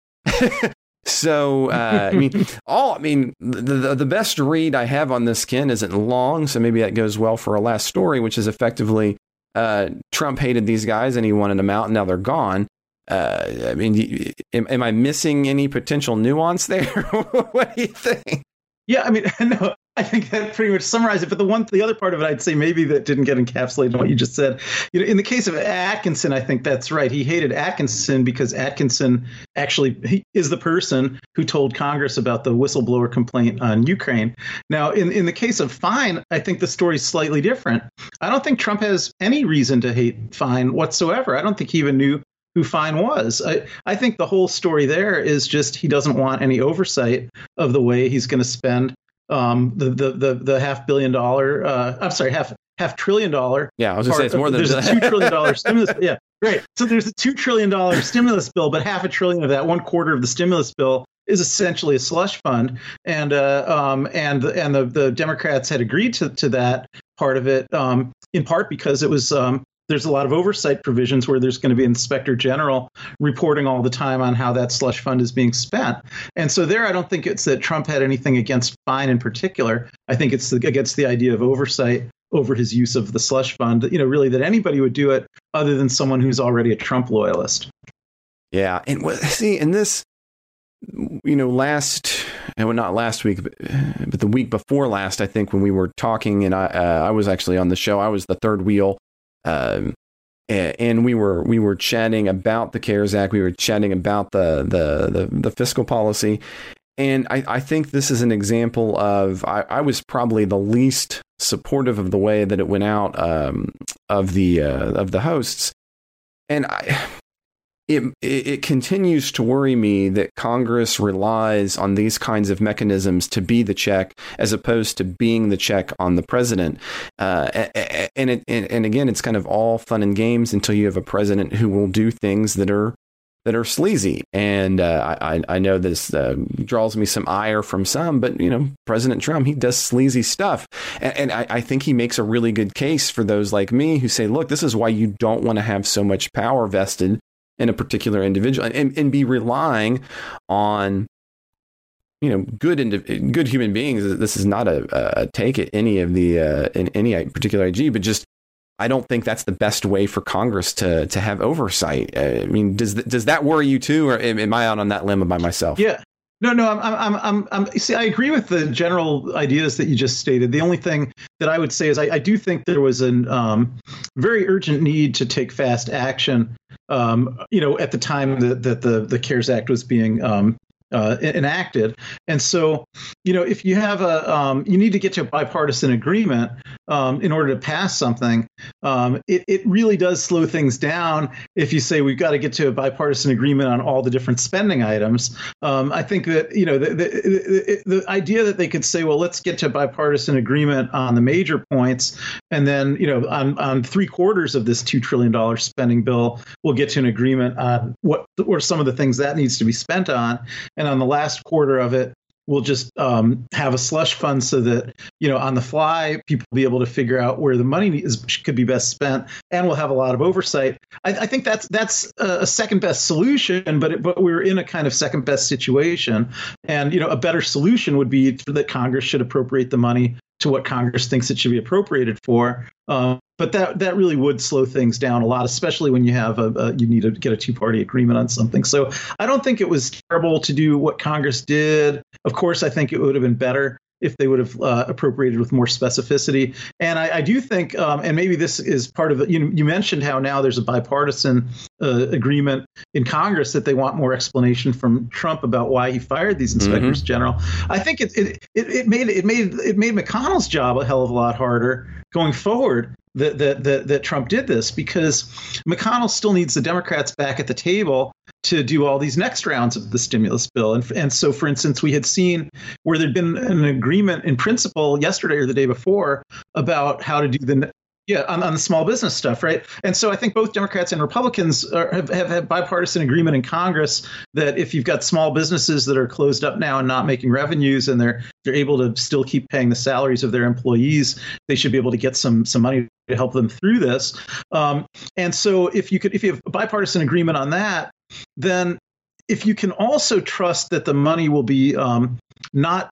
So, the best read I have on this, Ken, isn't long. So maybe that goes well for our last story, which is effectively Trump hated these guys and he wanted them out. And now they're gone. I mean, am I missing any potential nuance there? What do you think? Yeah, I mean, no, I think that pretty much summarizes it. But the other part of it, I'd say maybe that didn't get encapsulated in what you just said. You know, in the case of Atkinson, I think that's right. He hated Atkinson because Atkinson actually is the person who told Congress about the whistleblower complaint on Ukraine. Now, in the case of Fine, I think the story's slightly different. I don't think Trump has any reason to hate Fine whatsoever. I don't think he even knew who Fine was. I think the whole story there is just he doesn't want any oversight of the way he's going to spend the $500 million. I'm sorry, $500 billion. Yeah, I was going to say it's more than there's a $2 trillion stimulus. Yeah, right. So there's a $2 trillion stimulus bill, but $500 billion of that, 1/4 of the stimulus bill, is essentially a slush fund, and the Democrats had agreed to that part of it, in part because it was. There's a lot of oversight provisions where there's going to be an inspector general reporting all the time on how that slush fund is being spent. And so there, I don't think it's that Trump had anything against Fine in particular. I think it's against the idea of oversight over his use of the slush fund, you know, really that anybody would do it other than someone who's already a Trump loyalist. Yeah. And see, in this, you know, not last week, but the week before last, I think when we were talking and I was actually on the show, I was the third wheel. And we were chatting about the CARES Act. We were chatting about the fiscal policy. And I think this is an example of I was probably the least supportive of the way that it went out of the hosts. And it continues to worry me that Congress relies on these kinds of mechanisms to be the check, as opposed to being the check on the president. And again, it's kind of all fun and games until you have a president who will do things that are sleazy. And I know this draws me some ire from some, but you know, President Trump, he does sleazy stuff. And I think he makes a really good case for those like me who say, look, this is why you don't want to have so much power vested in a particular individual and be relying on, you know, good human beings. This is not a take at any of the in any particular IG, but just I don't think that's the best way for Congress to have oversight. I mean, does that worry you too, or am I out on that limb by myself? Yeah. No, I agree with the general ideas that you just stated. The only thing that I would say is I do think there was a very urgent need to take fast action, you know, at the time that the CARES Act was being enacted. And so, you know, if you have a, you need to get to a bipartisan agreement in order to pass something, it really does slow things down. If you say we've got to get to a bipartisan agreement on all the different spending items, I think that, you know, the idea that they could say, well, let's get to a bipartisan agreement on the major points, and then, you know, on 3/4 of this $2 trillion spending bill, we'll get to an agreement on what or some of the things that needs to be spent on. And on the last quarter of it, we'll just have a slush fund so that, you know, on the fly, people will be able to figure out where the money could be best spent, and we'll have a lot of oversight. I think that's a second best solution, but we're in a kind of second best situation. And, you know, a better solution would be that Congress should appropriate the money to what Congress thinks it should be appropriated for. But that really would slow things down a lot, especially when you have you need to get a two-party agreement on something. So I don't think it was terrible to do what Congress did. Of course, I think it would have been better if they would have appropriated with more specificity. And I do think, and maybe this is part of it, you mentioned how now there's a bipartisan agreement in Congress that they want more explanation from Trump about why he fired these inspectors general. I think it made McConnell's job a hell of a lot harder going forward that Trump did this, because McConnell still needs the Democrats back at the table to do all these next rounds of the stimulus bill. And so, for instance, we had seen where there'd been an agreement in principle yesterday or the day before about how to do the on the small business stuff. Right. And so I think both Democrats and Republicans have had bipartisan agreement in Congress that if you've got small businesses that are closed up now and not making revenues, and they're able to still keep paying the salaries of their employees, they should be able to get some money to help them through this. And so if you have a bipartisan agreement on that, then if you can also trust that the money will be not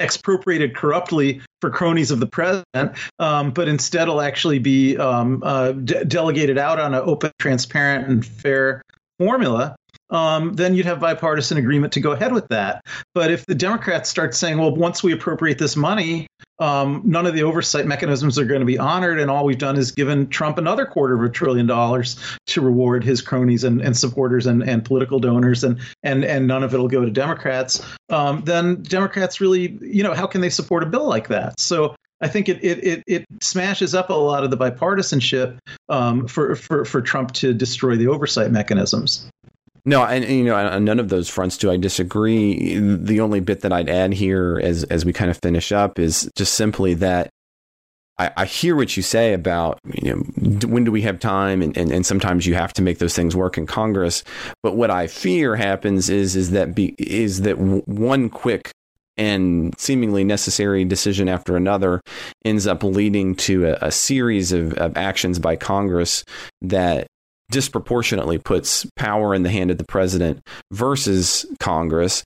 expropriated corruptly for cronies of the president, but instead will actually be delegated out on an open, transparent, and fair formula, then you'd have bipartisan agreement to go ahead with that. But if the Democrats start saying, well, once we appropriate this money, none of the oversight mechanisms are going to be honored, and all we've done is given Trump another $250 billion to reward his cronies and supporters and political donors, and none of it'll go to Democrats, then Democrats really, you know, how can they support a bill like that? So I think it smashes up a lot of the bipartisanship for Trump to destroy the oversight mechanisms. No, and you know, on none of those fronts do I disagree. The only bit that I'd add here as we kind of finish up is just simply that I hear what you say about, you know, when do we have time? And sometimes you have to make those things work in Congress. But what I fear happens is that one quick and seemingly necessary decision after another ends up leading to a series of actions by Congress that disproportionately puts power in the hand of the president versus Congress.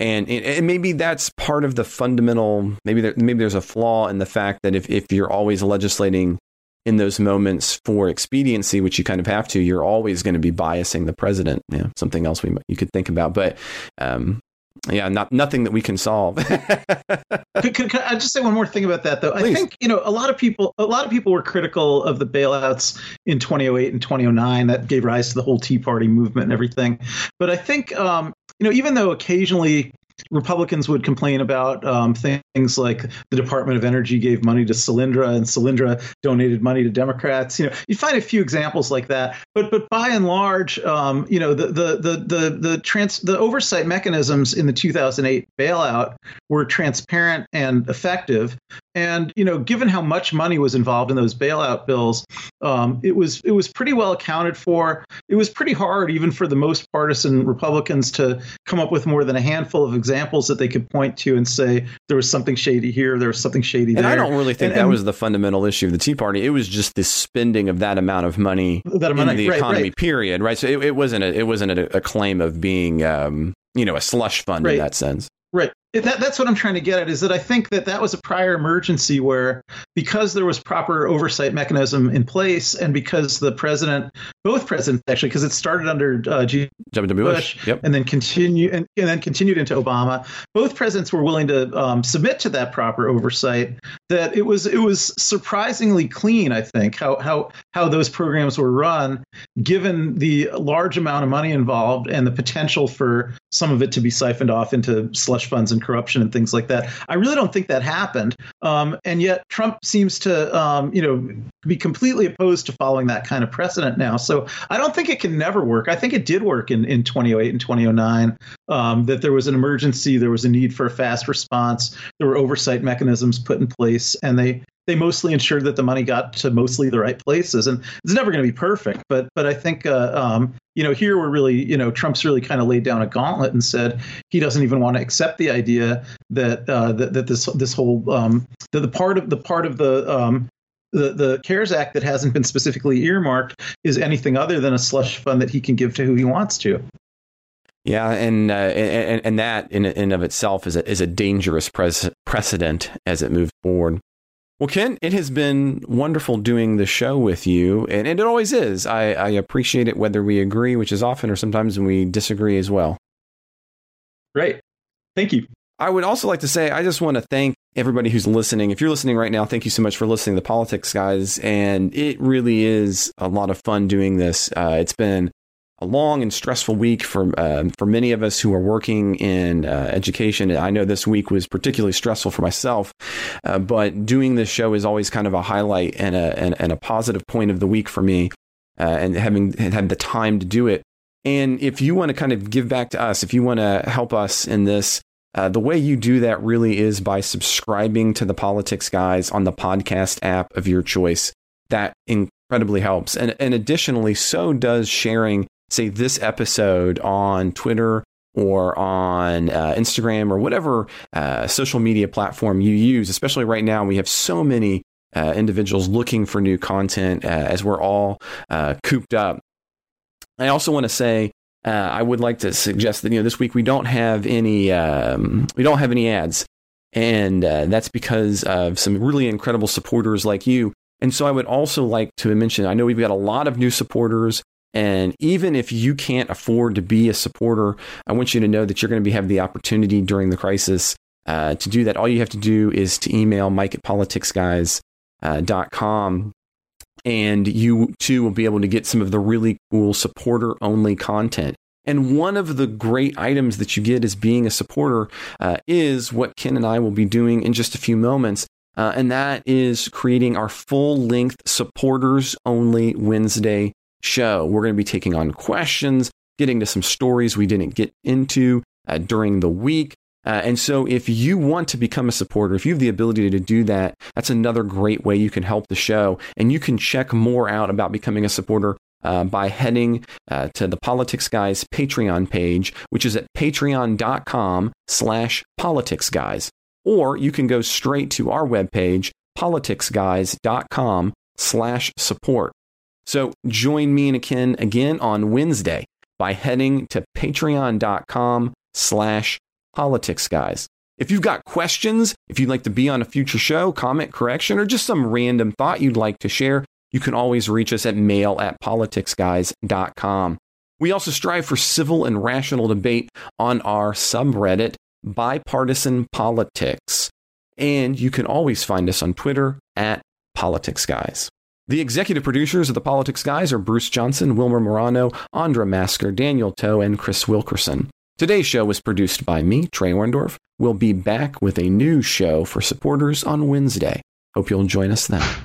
And maybe that's part of the fundamental, maybe there's a flaw in the fact that if you're always legislating in those moments for expediency, which you kind of have to, you're always going to be biasing the president. Yeah, something else you could think about. But yeah, nothing that we can solve. Could I just say one more thing about that, though? Please. I think, you know, a lot of people were critical of the bailouts in 2008 and 2009 that gave rise to the whole Tea Party movement and everything. But I think, you know, even though occasionally Republicans would complain about things like the Department of Energy gave money to Solyndra and Solyndra donated money to Democrats. You know, you find a few examples like that, but by and large, you know, the oversight mechanisms in the 2008 bailout were transparent and effective. And, you know, given how much money was involved in those bailout bills, it was pretty well accounted for. It was pretty hard, even for the most partisan Republicans, to come up with more than a handful of examples that they could point to and say there was something shady here, there was something shady there. And I don't really think that was the fundamental issue of the Tea Party. It was just the spending of that amount of money in the economy, period. Right. So it wasn't a claim of being, you know, a slush fund in that sense. Right. That's what I'm trying to get at, is that I think that that was a prior emergency where, because there was proper oversight mechanism in place, and because the president, both presidents actually, because it started under G.W. Bush, yep, and then continued into Obama, both presidents were willing to submit to that proper oversight. That it was surprisingly clean, I think, how those programs were run, given the large amount of money involved and the potential for some of it to be siphoned off into slush funds and corruption and things like that. I really don't think that happened. And yet Trump seems to, be completely opposed to following that kind of precedent now. So I don't think it can never work. I think it did work in 2008 and 2009, that there was an emergency. There was a need for a fast response. There were oversight mechanisms put in place, and they mostly ensured that the money got to mostly the right places. And it's never going to be perfect, but I think, here we're really, Trump's really kind of laid down a gauntlet and said he doesn't even want to accept the idea that the CARES Act that hasn't been specifically earmarked is anything other than a slush fund that he can give to who he wants to. Yeah, and that in and of itself is a dangerous precedent as it moves forward. Well, Ken, it has been wonderful doing the show with you, and it always is. I appreciate it, whether we agree, which is often, or sometimes we disagree as well. Great. Thank you. I would also like to say, I just want to thank everybody who's listening. If you're listening right now, thank you so much for listening to Politics Guys, and it really is a lot of fun doing this. It's been a long and stressful week for many of us who are working in education. I know this week was particularly stressful for myself, but doing this show is always kind of a highlight and a positive point of the week for me, and having the time to do it. And if you want to kind of give back to us, if you want to help us in this, the way you do that really is by subscribing to the Politics Guys on the podcast app of your choice. That incredibly helps. And additionally, so does sharing, say, this episode on Twitter or on Instagram or whatever social media platform you use. Especially right now, we have so many individuals looking for new content as we're all cooped up. I also want to say, I would like to suggest that, this week we don't have any ads, and that's because of some really incredible supporters like you. And so I would also like to mention, I know we've got a lot of new supporters. And even if you can't afford to be a supporter, I want you to know that you're going to have the opportunity during the crisis to do that. All you have to do is to email mike@politicsguys.com, and you too will be able to get some of the really cool supporter-only content. And one of the great items that you get as being a supporter is what Ken and I will be doing in just a few moments. And that is creating our full-length supporters-only Wednesday show. We're going to be taking on questions, getting to some stories we didn't get into during the week. And so if you want to become a supporter, if you have the ability to do that, that's another great way you can help the show. And you can check more out about becoming a supporter by heading to the Politics Guys Patreon page, which is at patreon.com/politicsguys. Or you can go straight to our webpage, politicsguys.com/support. So join me and Ken again on Wednesday by heading to patreon.com/politicsguys. If you've got questions, if you'd like to be on a future show, comment, correction, or just some random thought you'd like to share, you can always reach us at mail@politicsguys.com. We also strive for civil and rational debate on our subreddit, BipartisanPolitics. And you can always find us on Twitter @PoliticsGuys. The executive producers of the Politics Guys are Bruce Johnson, Wilmer Morano, Andra Masker, Daniel Toe, and Chris Wilkerson. Today's show was produced by me, Trey Orndorff. We'll be back with a new show for supporters on Wednesday. Hope you'll join us then.